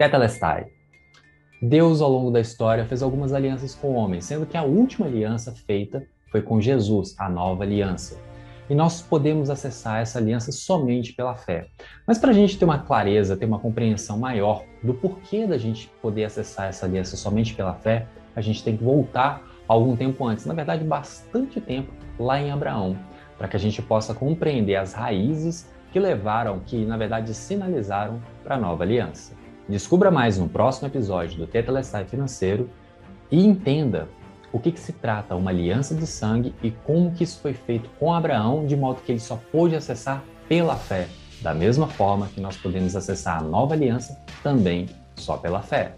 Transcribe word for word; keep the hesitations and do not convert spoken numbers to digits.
Tetelestai. Deus, ao longo da história, fez algumas alianças com homens, sendo que a última aliança feita foi com Jesus, a nova aliança. E nós podemos acessar essa aliança somente pela fé. Mas para a gente ter uma clareza, ter uma compreensão maior do porquê da gente poder acessar essa aliança somente pela fé, a gente tem que voltar algum tempo antes, na verdade bastante tempo, lá em Abraão, para que a gente possa compreender as raízes que levaram, que na verdade sinalizaram para a nova aliança. Descubra mais no próximo episódio do Tetelestai Financeiro e entenda o que, que se trata uma aliança de sangue e como que isso foi feito com Abraão, de modo que ele só pôde acessar pela fé, da mesma forma que nós podemos acessar a nova aliança também só pela fé.